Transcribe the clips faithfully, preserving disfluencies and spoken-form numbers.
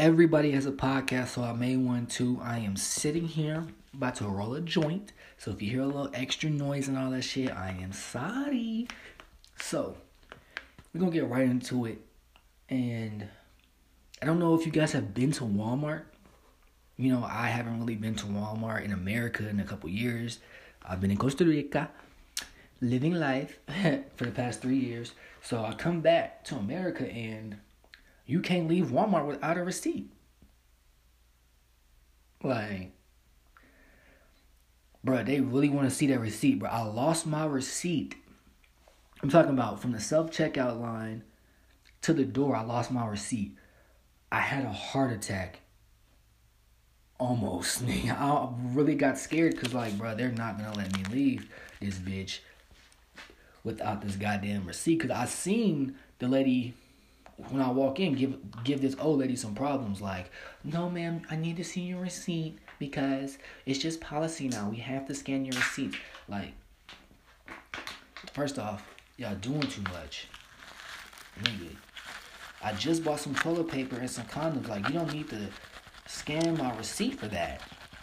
Everybody has a podcast, so I made one too. I am sitting here about to roll a joint. So if you hear a little extra noise and all that shit, I am sorry. So we're going to get right into it. And I don't know if you guys have been to Walmart. You know, I haven't really been to Walmart in America in a couple years. I've been in Costa Rica, living life for the past three years. So I come back to America and you can't leave Walmart without a receipt. Like, bro, they really want to see that receipt, bro. I lost my receipt. I'm talking about from the self-checkout line to the door, I lost my receipt. I had a heart attack. Almost. I really got scared because, like, bro, they're not going to let me leave this bitch without this goddamn receipt. Because I seen the lady... When I walk in, give give this old lady some problems. Like, no, ma'am, I need to see your receipt because it's just policy now. We have to scan your receipt. Like, first off, y'all doing too much. Nigga, I just bought some toilet paper and some condoms. Like, you don't need to scan my receipt for that.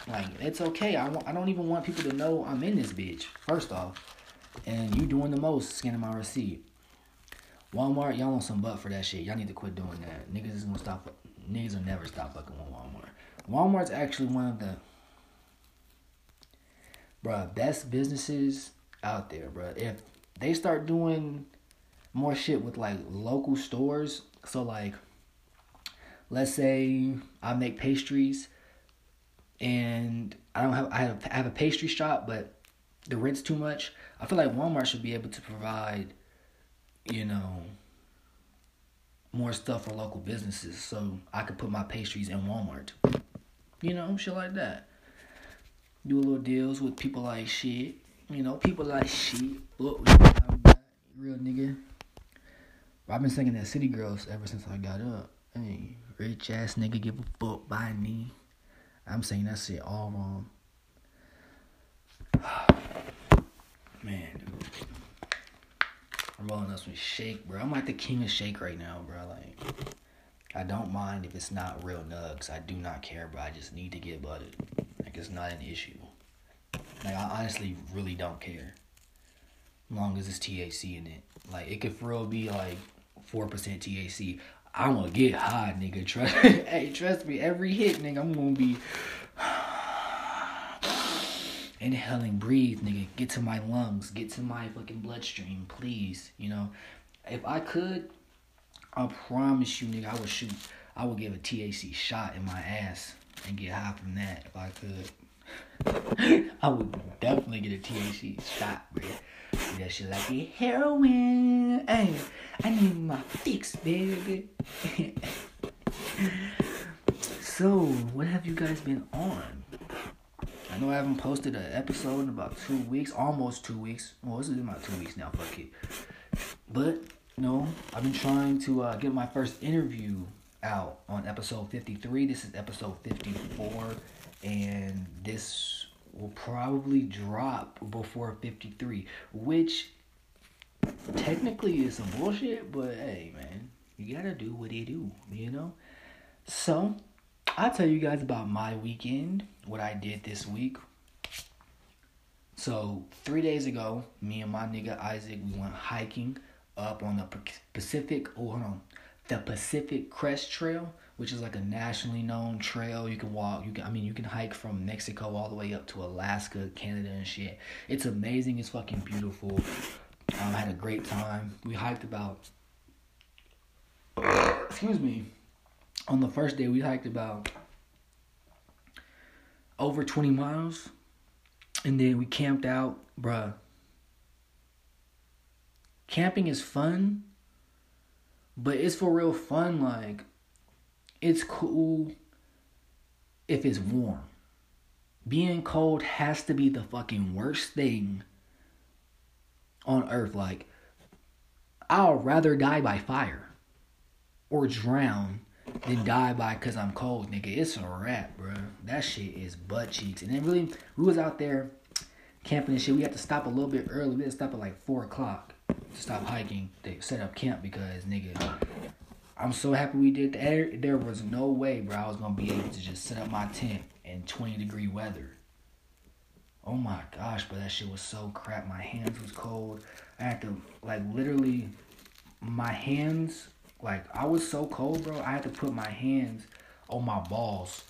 Like, it's okay. I want, I don't even want people to know I'm in this bitch, first off. And you doing the most scanning my receipt. Walmart, y'all want some butt for that shit. Y'all need to quit doing that. Niggas is gonna stop. Niggas will never stop fucking with Walmart. Walmart's actually one of the, bruh, best businesses out there, bruh. If they start doing more shit with like local stores, so like, let's say I make pastries, and I don't have I have I have a pastry shop, but the rent's too much. I feel like Walmart should be able to provide, you know, more stuff for local businesses so I could put my pastries in Walmart. You know, shit like that. Do a little deals with people like shit. You know, people like shit. Ooh, real nigga. I've been singing that City Girls ever since I got up. Hey, rich ass nigga give a fuck by me. I'm saying that shit all wrong. Man, dude. I'm rolling up some shake, bro. I'm like the king of shake right now, bro. Like, I don't mind if it's not real nugs. I do not care, bro. I just need to get butted. Like, it's not an issue. Like, I honestly really don't care. As long as it's T H C in it. Like, it could for real be, like, four percent T H C. I'm gonna get high, nigga. Trust Hey, trust me. Every hit, nigga, I'm gonna be... Inhaling, breathe, nigga. Get to my lungs. Get to my fucking bloodstream, please. You know, if I could, I promise you, nigga, I would shoot. I would give a T H C shot in my ass and get high from that. If I could, I would definitely get a T H C shot, bro. That shit like a heroin. Hey, I need my fix, baby. So, what have you guys been on? I know I haven't posted an episode in about two weeks, almost two weeks. Well, this is about two weeks now, fuck it. But, no, I've been trying to uh, get my first interview out on episode fifty-three. This is episode fifty-four, and this will probably drop before fifty-three, which technically is some bullshit, but hey, man, you gotta do what you do, you know? So... I'll tell you guys about my weekend, what I did this week. So, three days ago, me and my nigga Isaac, we went hiking up on the Pacific, oh, hold on, the Pacific Crest Trail, which is like a nationally known trail. You can walk, you can, I mean, you can hike from Mexico all the way up to Alaska, Canada, and shit. It's amazing. It's fucking beautiful. Um, I had a great time. We hiked about, excuse me. On the first day, we hiked about over twenty miles, and then we camped out, bruh. Camping is fun, but it's for real fun. Like, it's cool if it's warm. Being cold has to be the fucking worst thing on earth. Like, I'll rather die by fire or drown then die by cause I'm cold, nigga. It's a wrap, bro. That shit is butt cheeks. And then really, we was out there camping and shit. We had to stop a little bit early. We had to stop at like four o'clock to stop hiking. They set up camp because, nigga, I'm so happy we did that. There was no way, bro, I was going to be able to just set up my tent in twenty degree weather. Oh my gosh, but that shit was so crap. My hands was cold. I had to, like, literally, my hands, like, I was so cold, bro. I had to put my hands on my balls.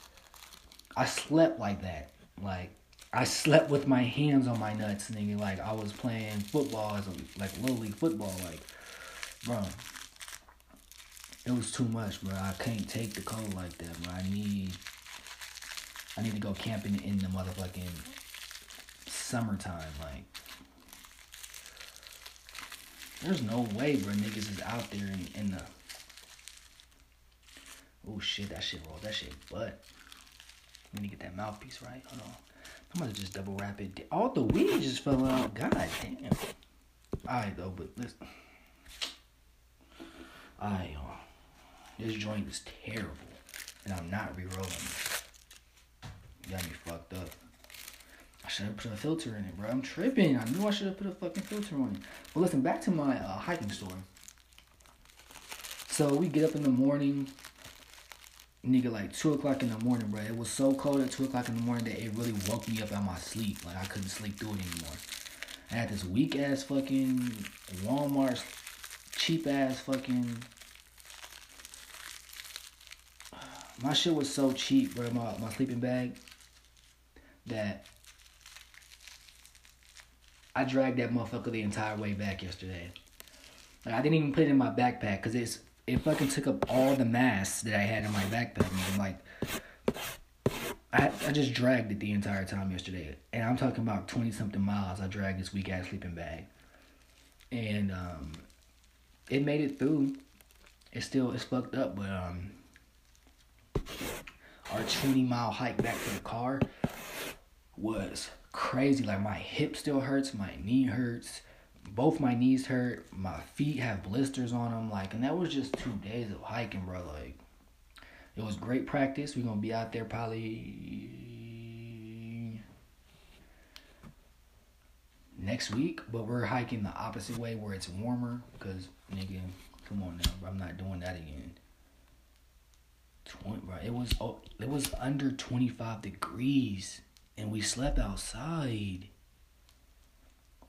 I slept like that. Like, I slept with my hands on my nuts, nigga. Like, I was playing football, as a, like, little league football. Like, bro, it was too much, bro. I can't take the cold like that, bro. I need, I need to go camping in the motherfucking summertime. Like, there's no way, bro, niggas is out there in, in the, oh shit, that shit rolled, that shit butt. Let me get that mouthpiece right, hold on. I'm gonna just double wrap it. All the weed just fell out, god damn. Alright though, but let's, alright y'all. This joint was terrible, and I'm not re-rolling it. Got me fucked up. I should have put a filter in it, bro. I'm tripping. I knew I should have put a fucking filter on it. But listen, back to my uh, hiking story. So we get up in the morning, nigga, like two o'clock in the morning, bro. It was so cold at two o'clock in the morning that it really woke me up out of my sleep. Like, I couldn't sleep through it anymore. I had this weak-ass fucking Walmart, cheap-ass fucking... My shit was so cheap, bro, my, my sleeping bag, that... I dragged that motherfucker the entire way back yesterday. Like, I didn't even put it in my backpack because it's it fucking took up all the mass that I had in my backpack. And like, I I just dragged it the entire time yesterday, and I'm talking about twenty something miles. I dragged this weak ass sleeping bag, and um, it made it through. It's still it's fucked up, but um, our twenty mile hike back to the car was crazy. Like, my hip still hurts, my knee hurts, both my knees hurt, my feet have blisters on them, like, and that was just two days of hiking, bro. Like, it was great practice. We're gonna be out there probably next week, but we're hiking the opposite way where it's warmer, because, nigga, come on now, bro, I'm not doing that again. twenty, bro, it was, oh, it was under twenty-five degrees. And we slept outside.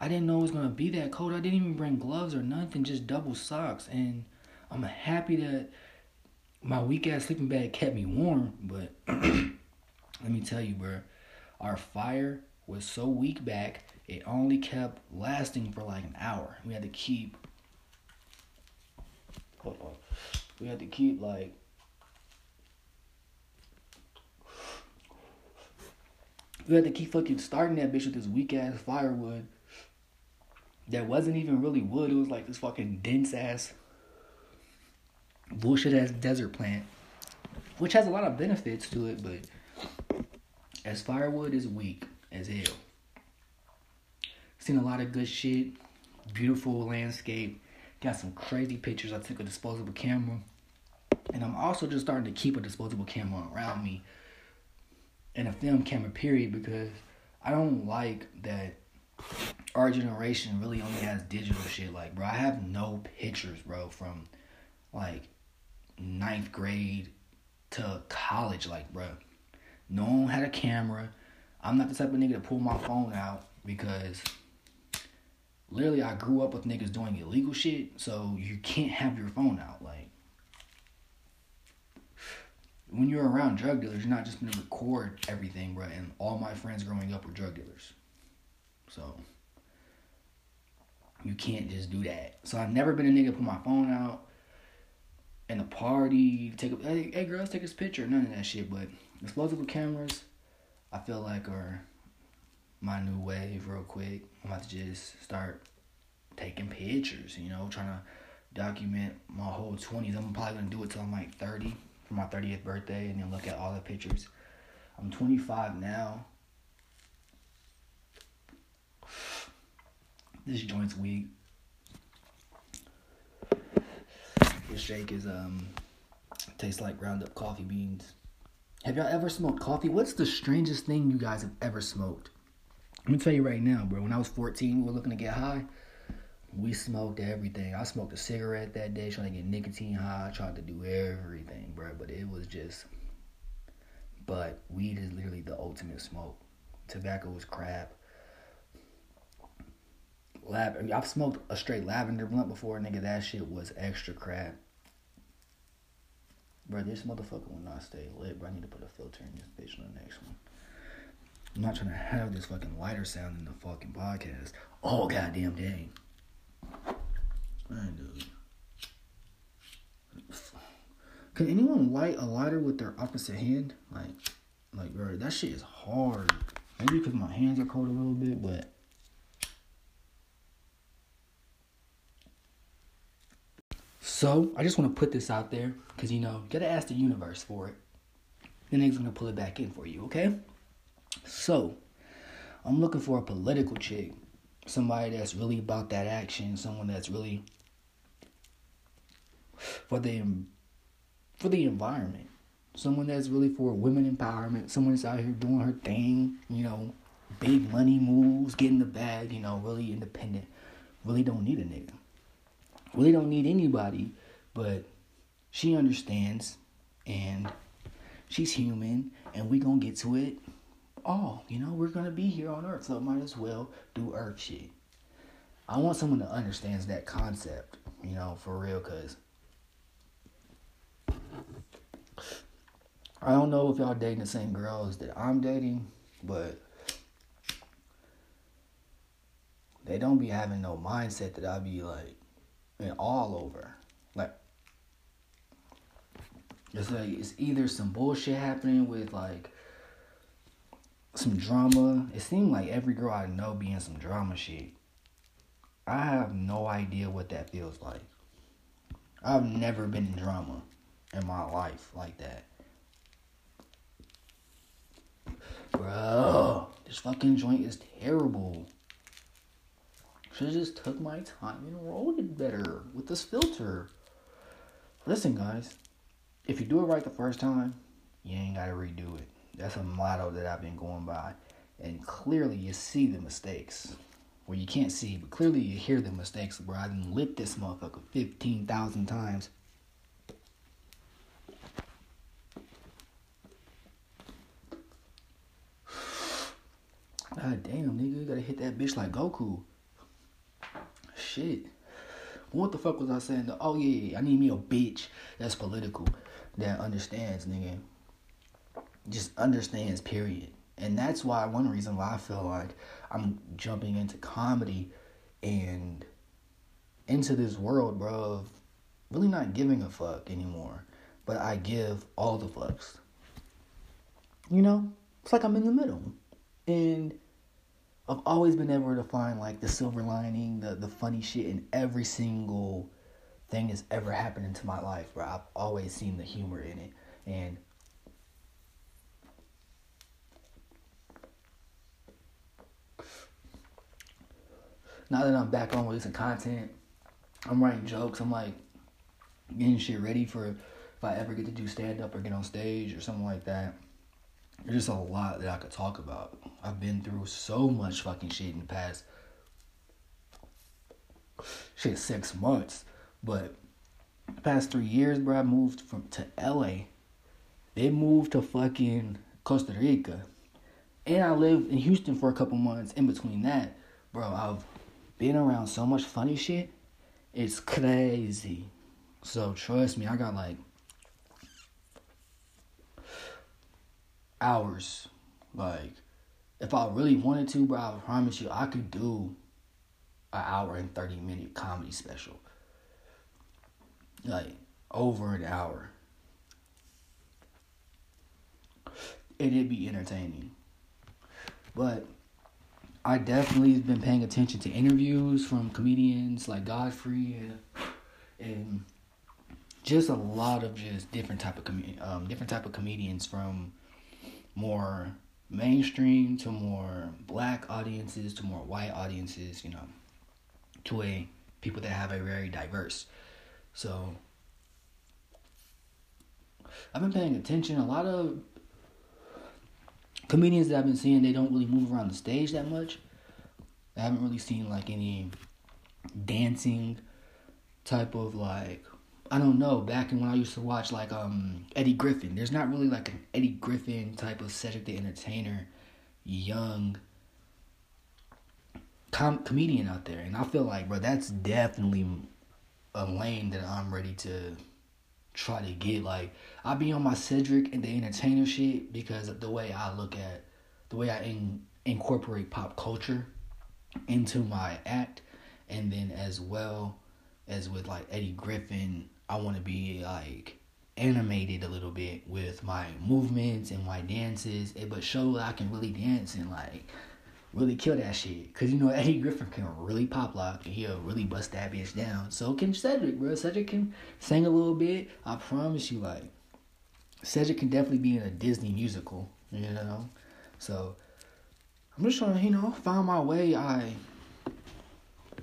I didn't know it was going to be that cold. I didn't even bring gloves or nothing, just double socks. And I'm happy that my weak-ass sleeping bag kept me warm. But let me tell you, bro, our fire was so weak back, it only kept lasting for like an hour. We had to keep, hold on, we had to keep like, we had to keep fucking starting that bitch with this weak-ass firewood that wasn't even really wood. It was like this fucking dense-ass, bullshit-ass desert plant, which has a lot of benefits to it, but as firewood is weak as hell. Seen a lot of good shit, beautiful landscape, got some crazy pictures. I took a disposable camera, and I'm also just starting to keep a disposable camera around me. And a film camera, period, because I don't like that our generation really only has digital shit. Like, bro, I have no pictures, bro, from, like, ninth grade to college. Like, bro, no one had a camera. I'm not the type of nigga to pull my phone out because, literally, I grew up with niggas doing illegal shit, so you can't have your phone out, like. When you're around drug dealers, you're not just going to record everything, bro. And all my friends growing up were drug dealers. So, you can't just do that. So, I've never been a nigga to put my phone out in a party, take a, hey, hey girls, take this picture, none of that shit. But disposable cameras, I feel like, are my new wave real quick. I'm about to just start taking pictures, you know, trying to document my whole twenties. I'm probably going to do it till I'm like thirty. For my thirtieth birthday, and then look at all the pictures. I'm twenty-five now. This joint's weak. This shake is um tastes like ground up coffee beans. Have y'all ever smoked coffee? What's the strangest thing you guys have ever smoked? Let me tell you right now, bro. When I was fourteen, we were looking to get high. We smoked everything. I smoked a cigarette that day, trying to get nicotine high. I tried to do everything, bro. But it was just... But weed is literally the ultimate smoke. Tobacco is crap. Lav- I mean, I've smoked a straight lavender blunt before, nigga. That shit was extra crap. Bro, this motherfucker will not stay lit, bro. I need to put a filter in this bitch on the next one. I'm not trying to have this fucking lighter sound in the fucking podcast. Oh, goddamn dang. Man, dude. Can anyone light a lighter with their opposite hand? Like, like, bro, that shit is hard. Maybe because my hands are cold a little bit, but... So, I just want to put this out there, because, you know, you got to ask the universe for it. Then niggas going to pull it back in for you, okay? So, I'm looking for a political chick. Somebody that's really about that action. Someone that's really for the for the environment. Someone that's really for women empowerment. Someone that's out here doing her thing. You know, big money moves, getting the bag. You know, really independent. Really don't need a nigga. Really don't need anybody, but she understands and she's human and we gonna get to it all. You know, we're gonna be here on Earth, so might as well do Earth shit. I want someone that understands that concept, you know, for real, cause I don't know if y'all dating the same girls that I'm dating, but they don't be having no mindset that I be like, and all over. Like, it's like, it's either some bullshit happening with, like, some drama. It seemed like every girl I know be in some drama shit. I have no idea what that feels like. I've never been in drama in my life like that. Bro, this fucking joint is terrible. Should've just took my time and rolled it better with this filter. Listen, guys. If you do it right the first time, you ain't gotta redo it. That's a motto that I've been going by. And clearly you see the mistakes. Well, you can't see, but clearly you hear the mistakes, bro. I done lit this motherfucker fifteen thousand times. God damn, nigga. You gotta hit that bitch like Goku. Shit. What the fuck was I saying? Oh, yeah, I need me a bitch that's political, that understands, nigga. Just understands, period. And that's why, one reason why I feel like I'm jumping into comedy and into this world, bro, of really not giving a fuck anymore. But I give all the fucks. You know? It's like I'm in the middle. And I've always been able to find, like, the silver lining, the, the funny shit in every single thing that's ever happened into my life, bro. I've always seen the humor in it. And now that I'm back on releasing content, I'm writing jokes. I'm, like, getting shit ready for if I ever get to do stand-up or get on stage or something like that. There's just a lot that I could talk about. I've been through so much fucking shit in the past shit six months. But the past three years, bro, I moved from to L A. Then moved to fucking Costa Rica. And I lived in Houston for a couple months in between that. Bro, I've been around so much funny shit. It's crazy. So trust me, I got like hours. Like, if I really wanted to, bro, I promise you, I could do an hour and thirty minute comedy special. Like, over an hour. And it'd be entertaining. But I definitely have been paying attention to interviews from comedians like Godfrey and, and just a lot of just different type of com- um, different type of comedians, from more mainstream to more black audiences to more white audiences, you know, to a people that have a very diverse. So I've been paying attention. A lot of comedians that I've been seeing, they don't really move around the stage that much. I haven't really seen like any dancing type of, like, I don't know, back in when I used to watch, like, um Eddie Griffin. There's not really, like, an Eddie Griffin type of Cedric the Entertainer, young com- comedian out there. And I feel like, bro, that's definitely a lane that I'm ready to try to get. Like, I be on my Cedric and the Entertainer shit because of the way I look at, the way I in- incorporate pop culture into my act. And then as well as with, like, Eddie Griffin, I want to be, like, animated a little bit with my movements and my dances, but show that I can really dance and, like, really kill that shit. Because, you know, Eddie Griffin can really pop lock and he'll really bust that bitch down. So can Cedric, bro. Cedric can sing a little bit. I promise you, like, Cedric can definitely be in a Disney musical, you know? So I'm just trying to, you know, find my way. I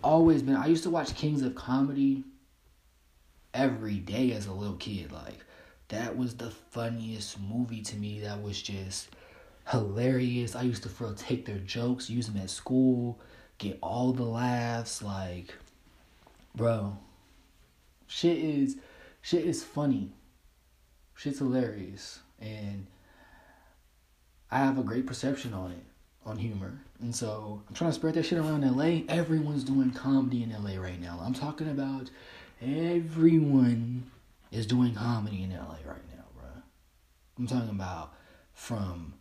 always been, I used to watch Kings of Comedy every day as a little kid. Like, that was the funniest movie to me. That was just hilarious. I used to for take their jokes, use them at school, get all the laughs. Like, bro, shit is shit is funny. Shit's hilarious. And I have a great perception on it, on humor. And so I'm trying to spread that shit around L A. Everyone's doing comedy in L A right now. I'm talking about everyone is doing comedy in L A right now, bro. I'm talking about from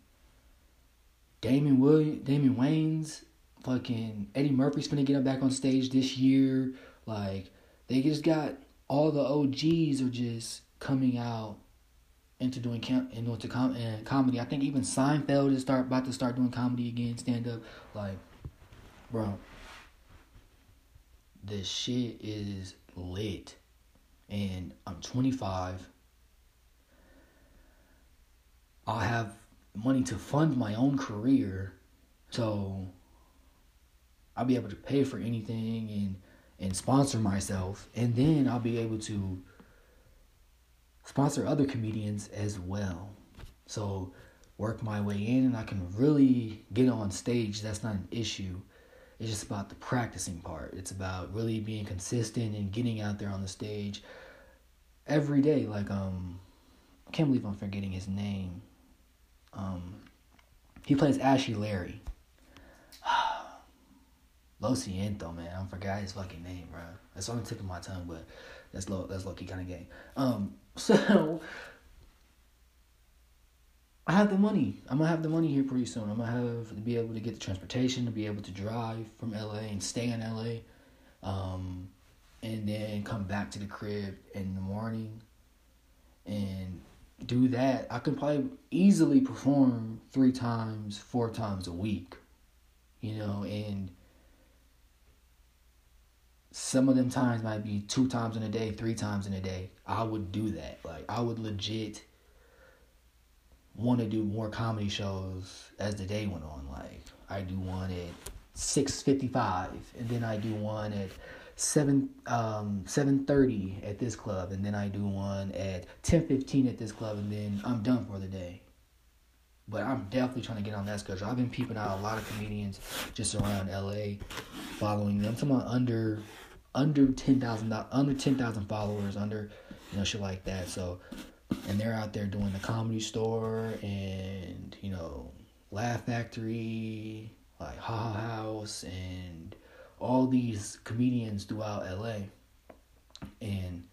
Damon Williams, Damon Wayans, fucking Eddie Murphy's gonna get up back on stage this year. Like, they just got all the O Gs are just coming out into doing com- into com- and comedy. I think even Seinfeld is start about to start doing comedy again, stand up. Like, bro, this shit is lit. And I'm twenty-five. I'll have money to fund my own career, so I'll be able to pay for anything and and sponsor myself, and then I'll be able to sponsor other comedians as well. So work my way in and I can really get on stage. That's not an issue. It's just about the practicing part. It's about really being consistent and getting out there on the stage every day. Like, um, I can't believe I'm forgetting his name. Um, he plays Ashy Larry. Lo siento, man. I forgot his fucking name, bro. That's on the tip of my tongue, but that's low, that's low-key kind of game. Um, so, I have the money. I'm going to have the money here pretty soon. I'm going to have to be able to get the transportation, to be able to drive from L A and stay in L A. Um, and then come back to the crib in the morning and do that. I could probably easily perform three times, four times a week, you know, and some of them times might be two times in a day, three times in a day. I would do that. Like, I would legit want to do more comedy shows as the day went on. Like, I do one at six fifty-five, and then I do one at seven um seven thirty at this club, and then I do one at ten fifteen at this club, and then I'm done for the day. But I'm definitely trying to get on that schedule. I've been peeping out a lot of comedians just around L A, following them. I'm talking about under under ten thousand under ten thousand followers, under, you know, shit like that. So, and they're out there doing the Comedy Store and, you know, Laugh Factory, like Ha Ha House, and all these comedians throughout L A. And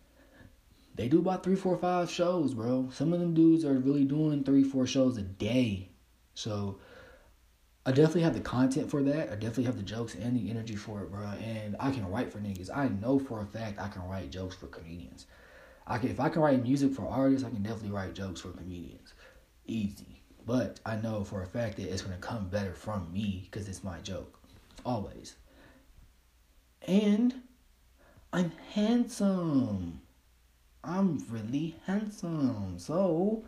they do about three, four, five shows, bro. Some of them dudes are really doing three, four shows a day. So I definitely have the content for that. I definitely have the jokes and the energy for it, bro. And I can write for niggas. I know for a fact I can write jokes for comedians. I can, if I can write music for artists, I can definitely write jokes for comedians. Easy. But I know for a fact that it's going to come better from me because it's my joke. Always. And I'm handsome. I'm really handsome. So,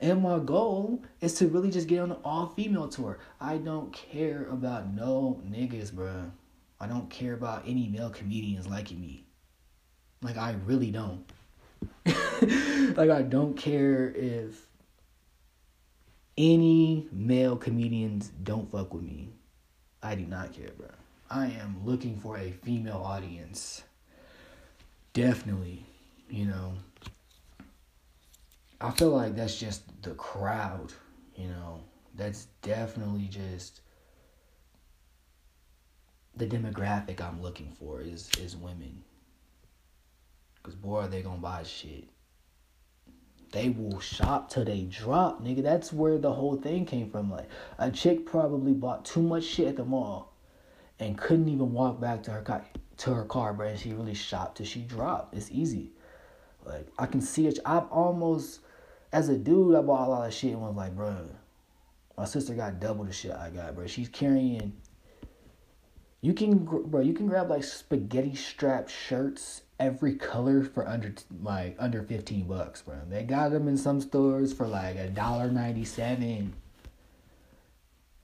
and my goal is to really just get on an all-female tour. I don't care about no niggas, bruh. I don't care about any male comedians liking me. Like, I really don't. Like, I don't care if any male comedians don't fuck with me. I do not care, bruh. I am looking for a female audience. Definitely, you know. I feel like that's just the crowd, you know. That's definitely just the demographic I'm looking for is, is women. Because, boy, are they going to buy shit. They will shop till they drop, nigga. That's where the whole thing came from. Like, a chick probably bought too much shit at the mall and couldn't even walk back to her car, to her car, bro. And she really shopped till she dropped. It's easy. Like, I can see it. I've almost, as a dude, I bought a lot of shit and was like, bro, my sister got double the shit I got, bro. She's carrying... You can, bro, you can grab, like, spaghetti strap shirts, every color, for under, like, under fifteen bucks, bro. They got them in some stores for, like, a dollar ninety-seven.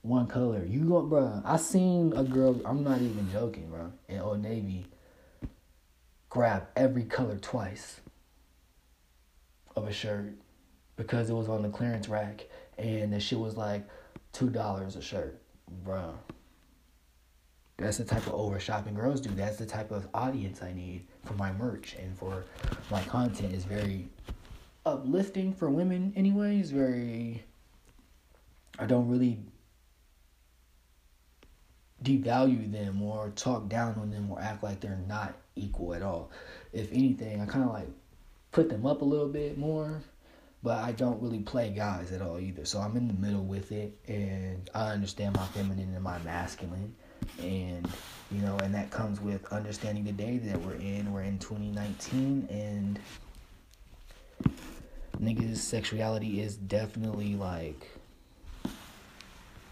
One color. You go, bro, I seen a girl, I'm not even joking, bro, in Old Navy, grab every color twice of a shirt because it was on the clearance rack, and the shit was, like, two dollars a shirt, bro. That's the type of over-shopping girls do. That's the type of audience I need for my merch and for my content. It's very uplifting for women anyway. It's very... I don't really devalue them or talk down on them or act like they're not equal at all. If anything, I kind of like put them up a little bit more, but I don't really play guys at all either. So I'm in the middle with it, and I understand my feminine and my masculine. And, you know, and that comes with understanding the day that we're in. We're in twenty nineteen, and niggas' sexuality is definitely, like,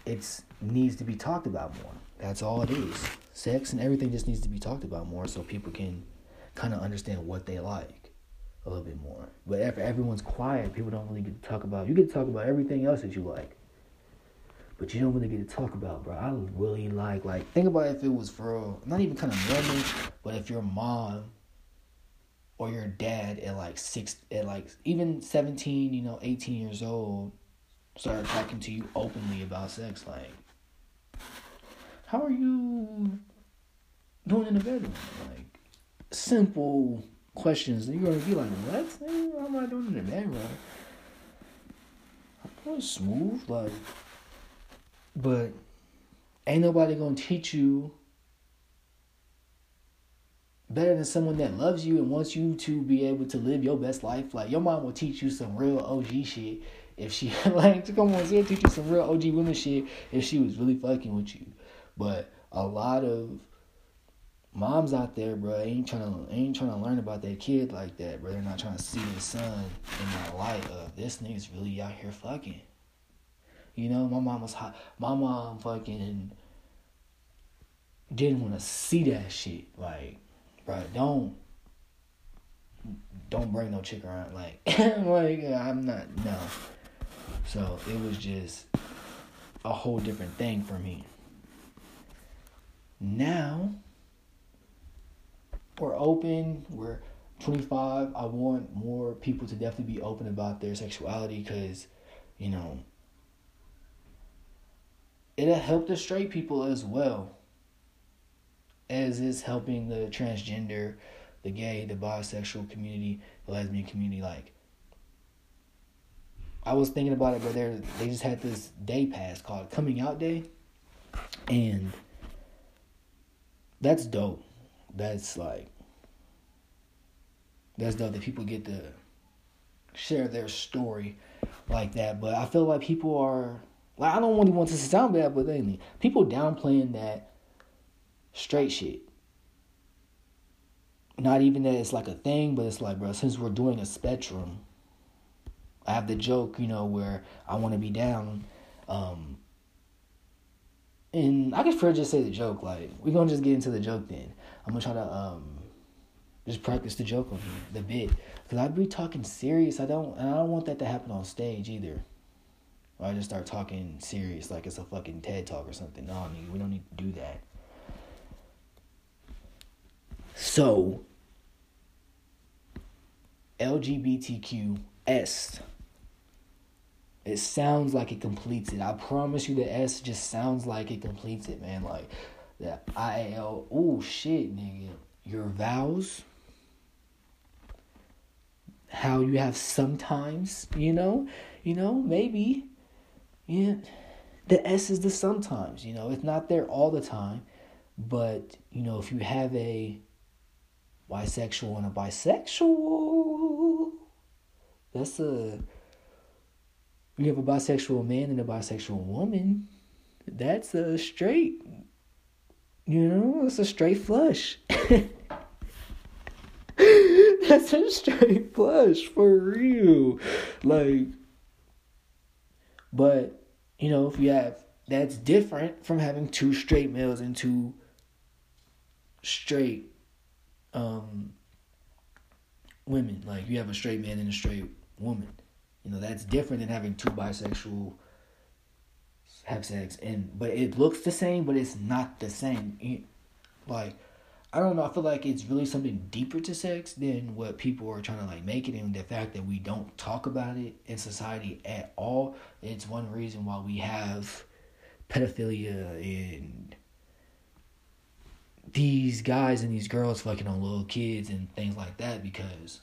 it's needs to be talked about more. That's all it is. Sex and everything just needs to be talked about more so people can kind of understand what they like a little bit more. But after everyone's quiet, people don't really get to talk about, you get to talk about everything else that you like. But you don't really get to talk about, bro. I really like, like, think about if it was for real, not even kind of women, but if your mom or your dad at like six, at like even seventeen, you know, eighteen years old, started talking to you openly about sex, like, how are you doing in the bedroom? Like, simple questions. You're going to be like, what? How am I doing in the bedroom? I'm going smooth, like... But ain't nobody gonna teach you better than someone that loves you and wants you to be able to live your best life. Like, your mom will teach you some real O G shit if she, like, come on, she'll teach you some real O G women shit if she was really fucking with you. But a lot of moms out there, bro, ain't trying to ain't trying to learn about their kid like that, bro. They're not trying to see their son in that light of this nigga's really out here fucking. You know, my mom was hot. My mom fucking didn't want to see that shit. Like, bro, don't, don't bring no chick around. Like, like I'm not, no. So it was just a whole different thing for me. Now, we're open. We're twenty-five. I want more people to definitely be open about their sexuality because, you know, it'll help the straight people as well as it's helping the transgender, the gay, the bisexual community, the lesbian community. Like, I was thinking about it, but they just had this day pass called Coming Out Day. And that's dope. That's like, that's dope that people get to share their story like that. But I feel like people are... Like, I don't really want this to sound bad, but anyway, people downplaying that straight shit. Not even that it's like a thing, but it's like, bro, since we're doing a spectrum, I have the joke, you know, where I want to be down. Um, and I guess Fred just say the joke. Like, we're going to just get into the joke then. I'm going to try to um, just practice the joke on here, the bit. Because I'd be talking serious. I don't, and I don't want that to happen on stage either. Or I just start talking serious like it's a fucking TED Talk or something. No, I mean, we don't need to do that. So, L G B T Q S. It sounds like it completes it. I promise you the S just sounds like it completes it, man. Like, The I L, oh shit, nigga. Your vows. How you have sometimes, you know, you know, maybe, yeah. The S is the sometimes, you know, it's not there all the time, but, you know, if you have a bisexual and a bisexual, that's a, you have a bisexual man and a bisexual woman, that's a straight, you know, it's a straight flush. That's a straight flush, for real. Like, but, you know, if you have, that's different from having two straight males and two straight um, women. Like, you have a straight man and a straight woman. You know, that's different than having two bisexual have sex. And, but it looks the same, but it's not the same. Like, I don't know, I feel like it's really something deeper to sex than what people are trying to, like, make it, and the fact that we don't talk about it in society at all. It's one reason why we have pedophilia and these guys and these girls fucking on little kids and things like that, because,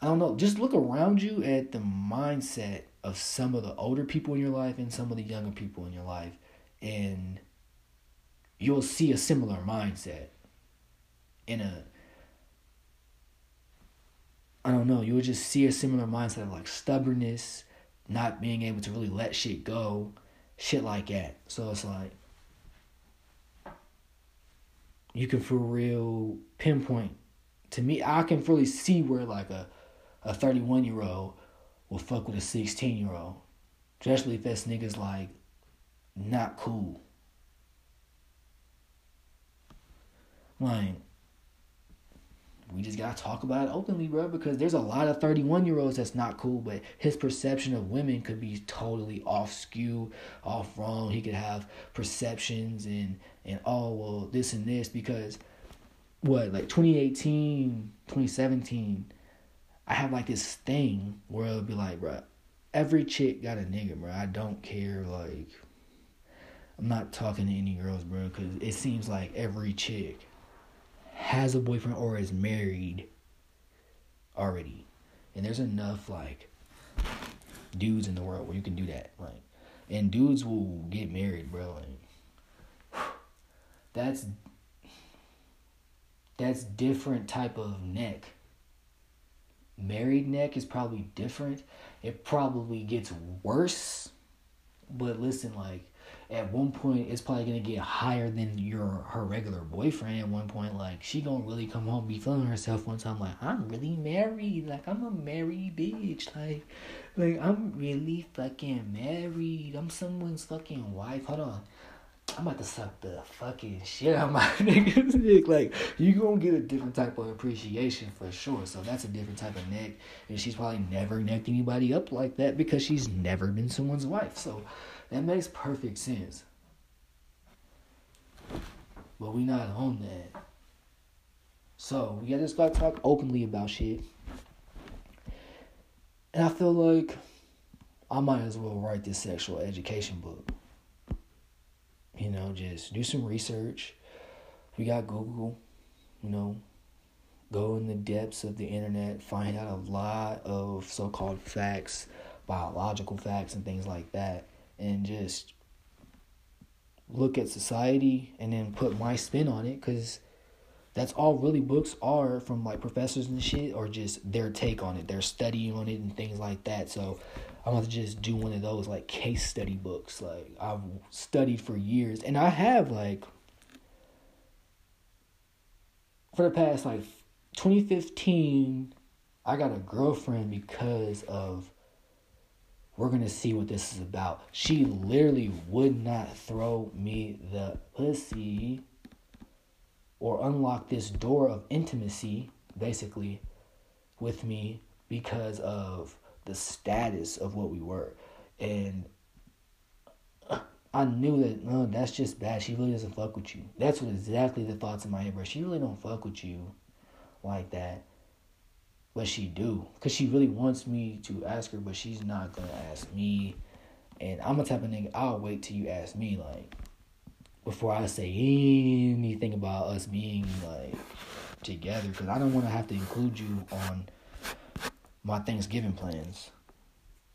I don't know, just look around you at the mindset of some of the older people in your life and some of the younger people in your life, and you'll see a similar mindset in a, I don't know, you'll just see a similar mindset of, like, stubbornness, not being able to really let shit go, shit like that. So it's like, you can for real pinpoint, to me, I can really see where, like, a, a thirty-one-year-old will fuck with a sixteen-year-old, especially if that's niggas, like, not cool. Like, we just gotta talk about it openly, bro, because there's a lot of thirty-one-year-olds that's not cool, but his perception of women could be totally off skew, off wrong. He could have perceptions and, and oh, well, this and this, because, what, like, twenty eighteen, twenty seventeen, I have, like, this thing where it'll be like, bro, every chick got a nigga, bro. I don't care, like, I'm not talking to any girls, bro, because it seems like every chick has a boyfriend or is married already, and there's enough, like, dudes in the world where you can do that, like, and dudes will get married, bro. Like, that's that's different type of neck. Married neck is probably different. It probably gets worse, but listen, like, at one point, it's probably going to get higher than your her regular boyfriend. At one point, like, she going to really come home and be feeling herself one time. Like, I'm really married. Like, I'm a married bitch. Like, like I'm really fucking married. I'm someone's fucking wife. Hold on. I'm about to suck the fucking shit out of my nigga's dick. Like, you going to get a different type of appreciation for sure. So that's a different type of neck. And she's probably never necked anybody up like that because she's never been someone's wife. So that makes perfect sense. But we not on that. So, we gotta start talking openly about shit. And I feel like I might as well write this sexual education book. You know, just do some research. We got Google. You know, go in the depths of the internet. Find out a lot of so-called facts, biological facts and things like that. And just look at society and then put my spin on it, because that's all really books are from, like, professors and shit, or just their take on it, their study on it and things like that. So I'm going to just do one of those, like, case study books. Like, I've studied for years, and I have, like, for the past, like, twenty fifteen, I got a girlfriend because of, we're going to see what this is about. She literally would not throw me the pussy or unlock this door of intimacy, basically, with me because of the status of what we were. And I knew that, no, that's just bad. She really doesn't fuck with you. That's what exactly the thoughts in my head were. She really don't fuck with you like that. But she do, because she really wants me to ask her, but she's not going to ask me. And I'm a type of nigga, I'll wait till you ask me. Like, before I say anything about us being like together, because I don't want to have to include you on my Thanksgiving plans.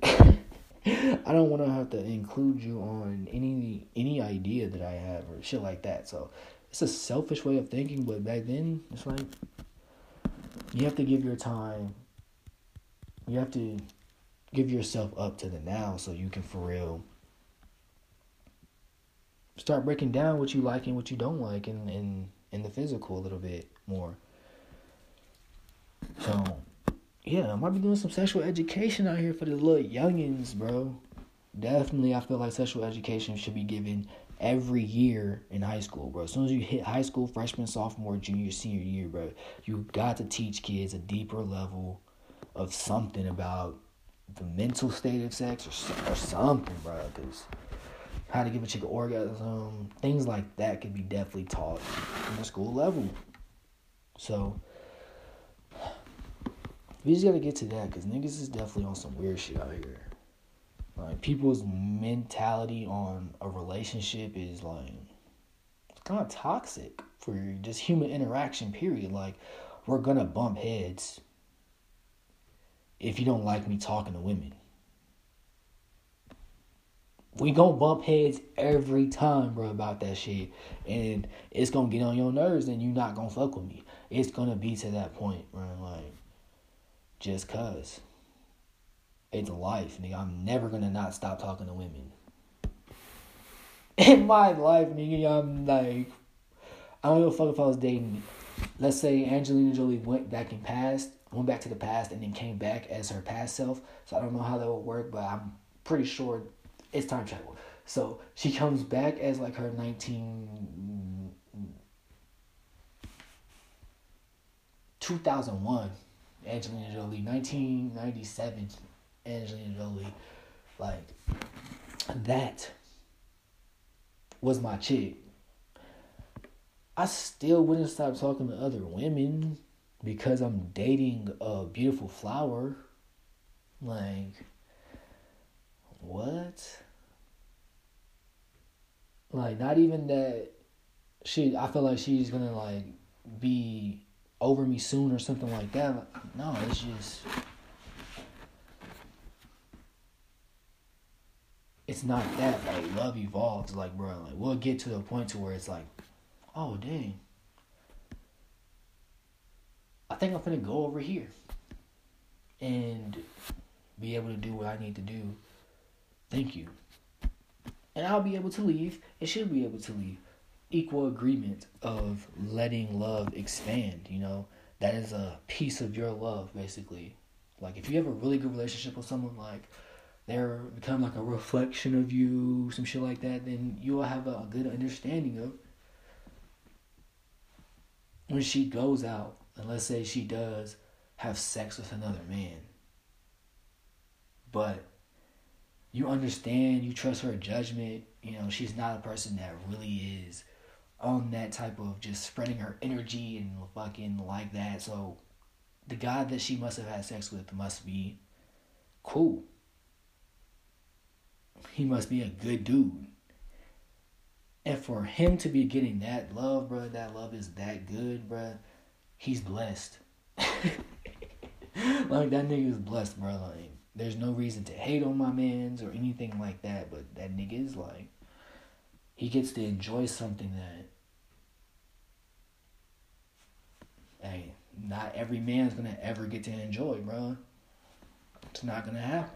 I don't want to have to include you on any any idea that I have or shit like that. So it's a selfish way of thinking, but back then it's like you have to give your time. You have to give yourself up to the now so you can for real start breaking down what you like and what you don't like in, in, in the physical a little bit more. So, yeah, I might be doing some sexual education out here for the little youngins, bro. Definitely, I feel like sexual education should be given every year in high school, bro. As soon as you hit high school, freshman, sophomore, junior, senior year, bro, you got to teach kids a deeper level of something about the mental state of sex or, or something, bro, because how to give a chick an orgasm, things like that could be definitely taught on the school level. So, we just got to get to that, because niggas is definitely on some weird shit out here. Like, people's mentality on a relationship is, like, it's kind of toxic for just human interaction, period. Like, we're going to bump heads if you don't like me talking to women. We gonna bump heads every time, bro, about that shit. And it's gonna get on your nerves and you not gonna fuck with me. It's gonna be to that point, bro. Like, just cuz. It's life, nigga. I'm never gonna not stop talking to women. In my life, nigga, I'm like, I don't give a fuck if I was dating. Let's say Angelina Jolie went back and passed, went back to the past and then came back as her past self. So I don't know how that would work, but I'm pretty sure it's time travel. So she comes back as like her nineteen two thousand one Angelina Jolie, nineteen ninety-seven Angelina Jolie. Like, that was my chick. I still wouldn't stop talking to other women because I'm dating a beautiful flower. Like, what? Like, not even that she, I feel like she's gonna like be over me soon or something like that. Like, no, it's just, it's not that. Like, love evolves. Like, bro, like, we'll get to the point to where it's like, oh dang, I think I'm gonna go over here and be able to do what I need to do. Thank you. And I'll be able to leave. It should be able to leave. Equal agreement of letting love expand, you know. That is a piece of your love, basically. Like, if you have a really good relationship with someone, like, they're become like a reflection of you, some shit like that, then you will have a good understanding of when she goes out, and let's say she does have sex with another man. But you understand, you trust her judgment. You know, she's not a person that really is on that type of just spreading her energy and fucking like that. So the guy that she must have had sex with must be cool. He must be a good dude. And for him to be getting that love, bro, that love is that good, bro, he's blessed. Like, that nigga is blessed, bro. Like, there's no reason to hate on my mans or anything like that, but that nigga is like, he gets to enjoy something that, hey, not every man's gonna ever get to enjoy, bro. It's not gonna happen.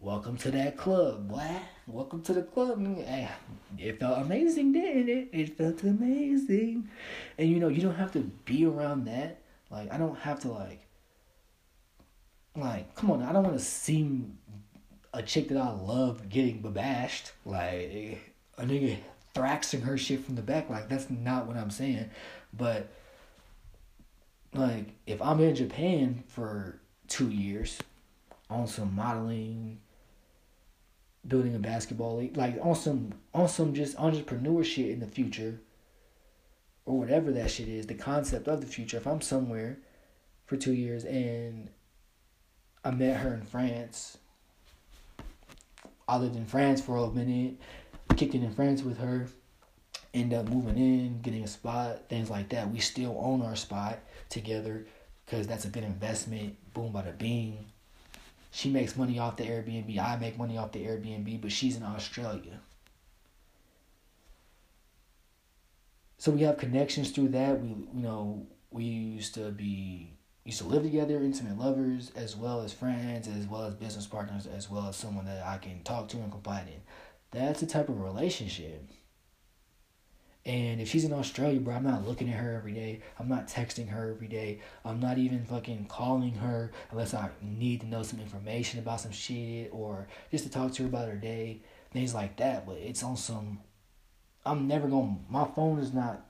Welcome to that club, boy. Welcome to the club. Hey, it felt amazing, didn't it? It felt amazing. And you know, you don't have to be around that. Like, I don't have to like, Like, come on, I don't want to see a chick that I love getting babashed. Like, a nigga thraxing her shit from the back. Like, that's not what I'm saying. But, like, if I'm in Japan for two years on some modeling, building a basketball league, like, on some, on some just entrepreneur shit in the future, or whatever that shit is, the concept of the future, if I'm somewhere for two years and I met her in France. I lived in France for a minute. kicking in friends with her, end up moving in, getting a spot, things like that. We still own our spot together because that's a good investment. Boom, bada bing. She makes money off the Airbnb. I make money off the Airbnb, but she's in Australia. So we have connections through that. We, you know, we used to be, used to live together, intimate lovers, as well as friends, as well as business partners, as well as someone that I can talk to and confide in. That's the type of relationship. And if she's in Australia, bro, I'm not looking at her every day. I'm not texting her every day. I'm not even fucking calling her unless I need to know some information about some shit or just to talk to her about her day, things like that. But it's on some, I'm never going, my phone is not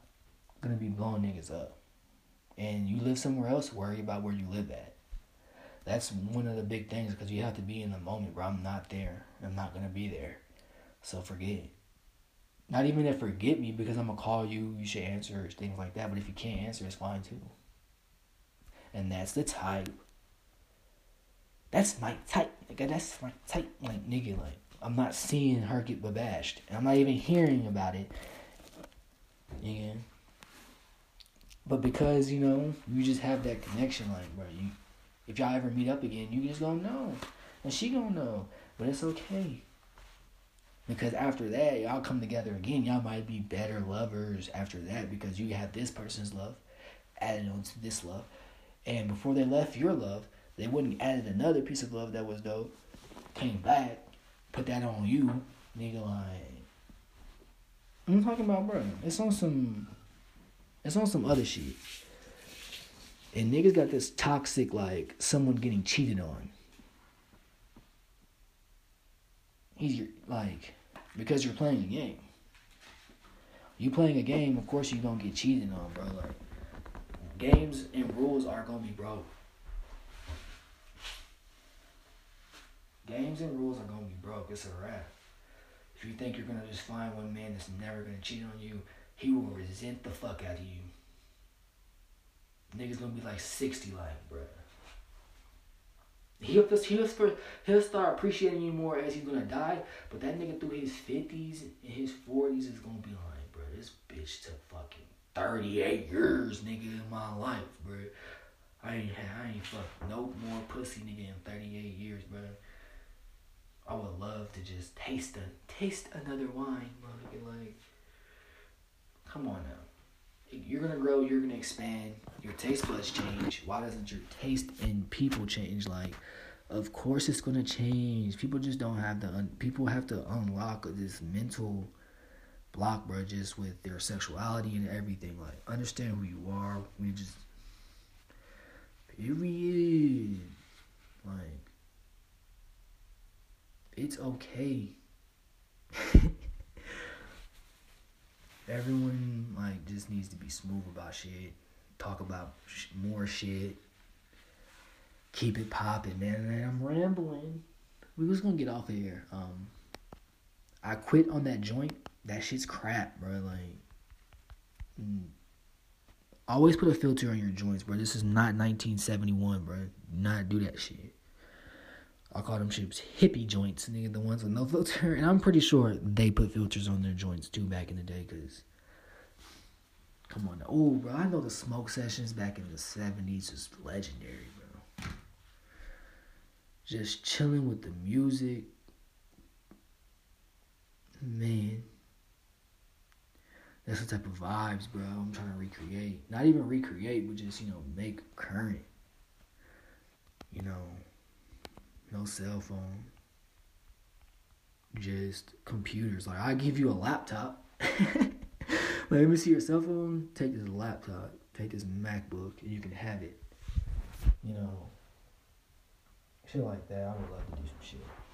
going to be blowing niggas up. And you live somewhere else, worry about where you live at. That's one of the big things because you have to be in the moment, bro. I'm not there. I'm not going to be there. So forget it. Not even that forget me because I'm going to call you, you should answer, things like that. But if you can't answer, it's fine too. And that's the type. That's my type, nigga. That's my type, like, nigga. Like, I'm not seeing her get babashed. I'm not even hearing about it. Yeah. But because, you know, you just have that connection, like, bro, you, if y'all ever meet up again, you just gonna know. And she gonna know. But it's okay. Because after that, y'all come together again. Y'all might be better lovers after that because you have this person's love added onto this love. And before they left your love, they wouldn't added another piece of love that was dope. Came back, put that on you, nigga. Like, I'm talking about, bro. It's on some, it's on some other shit. And niggas got this toxic, like, someone getting cheated on. He's like, because you're playing a game. You playing a game, of course you're going to get cheated on, bro. Like, games and rules are going to be broke. Games and rules are going to be broke. It's a wrap. If you think you're going to just find one man that's never going to cheat on you, he will resent the fuck out of you. Niggas going to be like sixty, like, bruh. He'll, he'll, he'll start appreciating you more as he's going to die, but that nigga through his fifties and his forties is going to be like, bro, this bitch took fucking thirty-eight years, nigga, in my life, bro. I ain't, I ain't fucked no more pussy, nigga, in thirty-eight years, bro. I would love to just taste a, taste another wine, bro. Like, come on now. You're going to grow, you're going to expand, your taste buds change. Why doesn't your taste in people change? Like, of course it's going to change. People just don't have the, un- people have to unlock this mental block, bro, just with their sexuality and everything. Like, understand who you are. We just, period. Like, it's okay. Everyone, like, just needs to be smooth about shit. Talk about sh- more shit. Keep it popping, man. And I'm rambling. We was gonna get off of here. Um, I quit on that joint. That shit's crap, bro. Like, mm, always put a filter on your joints, bro. This is not nineteen seventy-one, bro. Not do that shit. I call them shits hippie joints, nigga, the ones with no filter. And I'm pretty sure they put filters on their joints, too, back in the day, because, come on. Oh, bro, I know the smoke sessions back in the seventies was legendary, bro. Just chilling with the music. Man. That's the type of vibes, bro, I'm trying to recreate. Not even recreate, but just, you know, make current. You know, no cell phone, just computers. Like, I give you a laptop. Let me see your cell phone. Take this laptop. Take this MacBook, and you can have it. You know, shit like that. I would love to do some shit.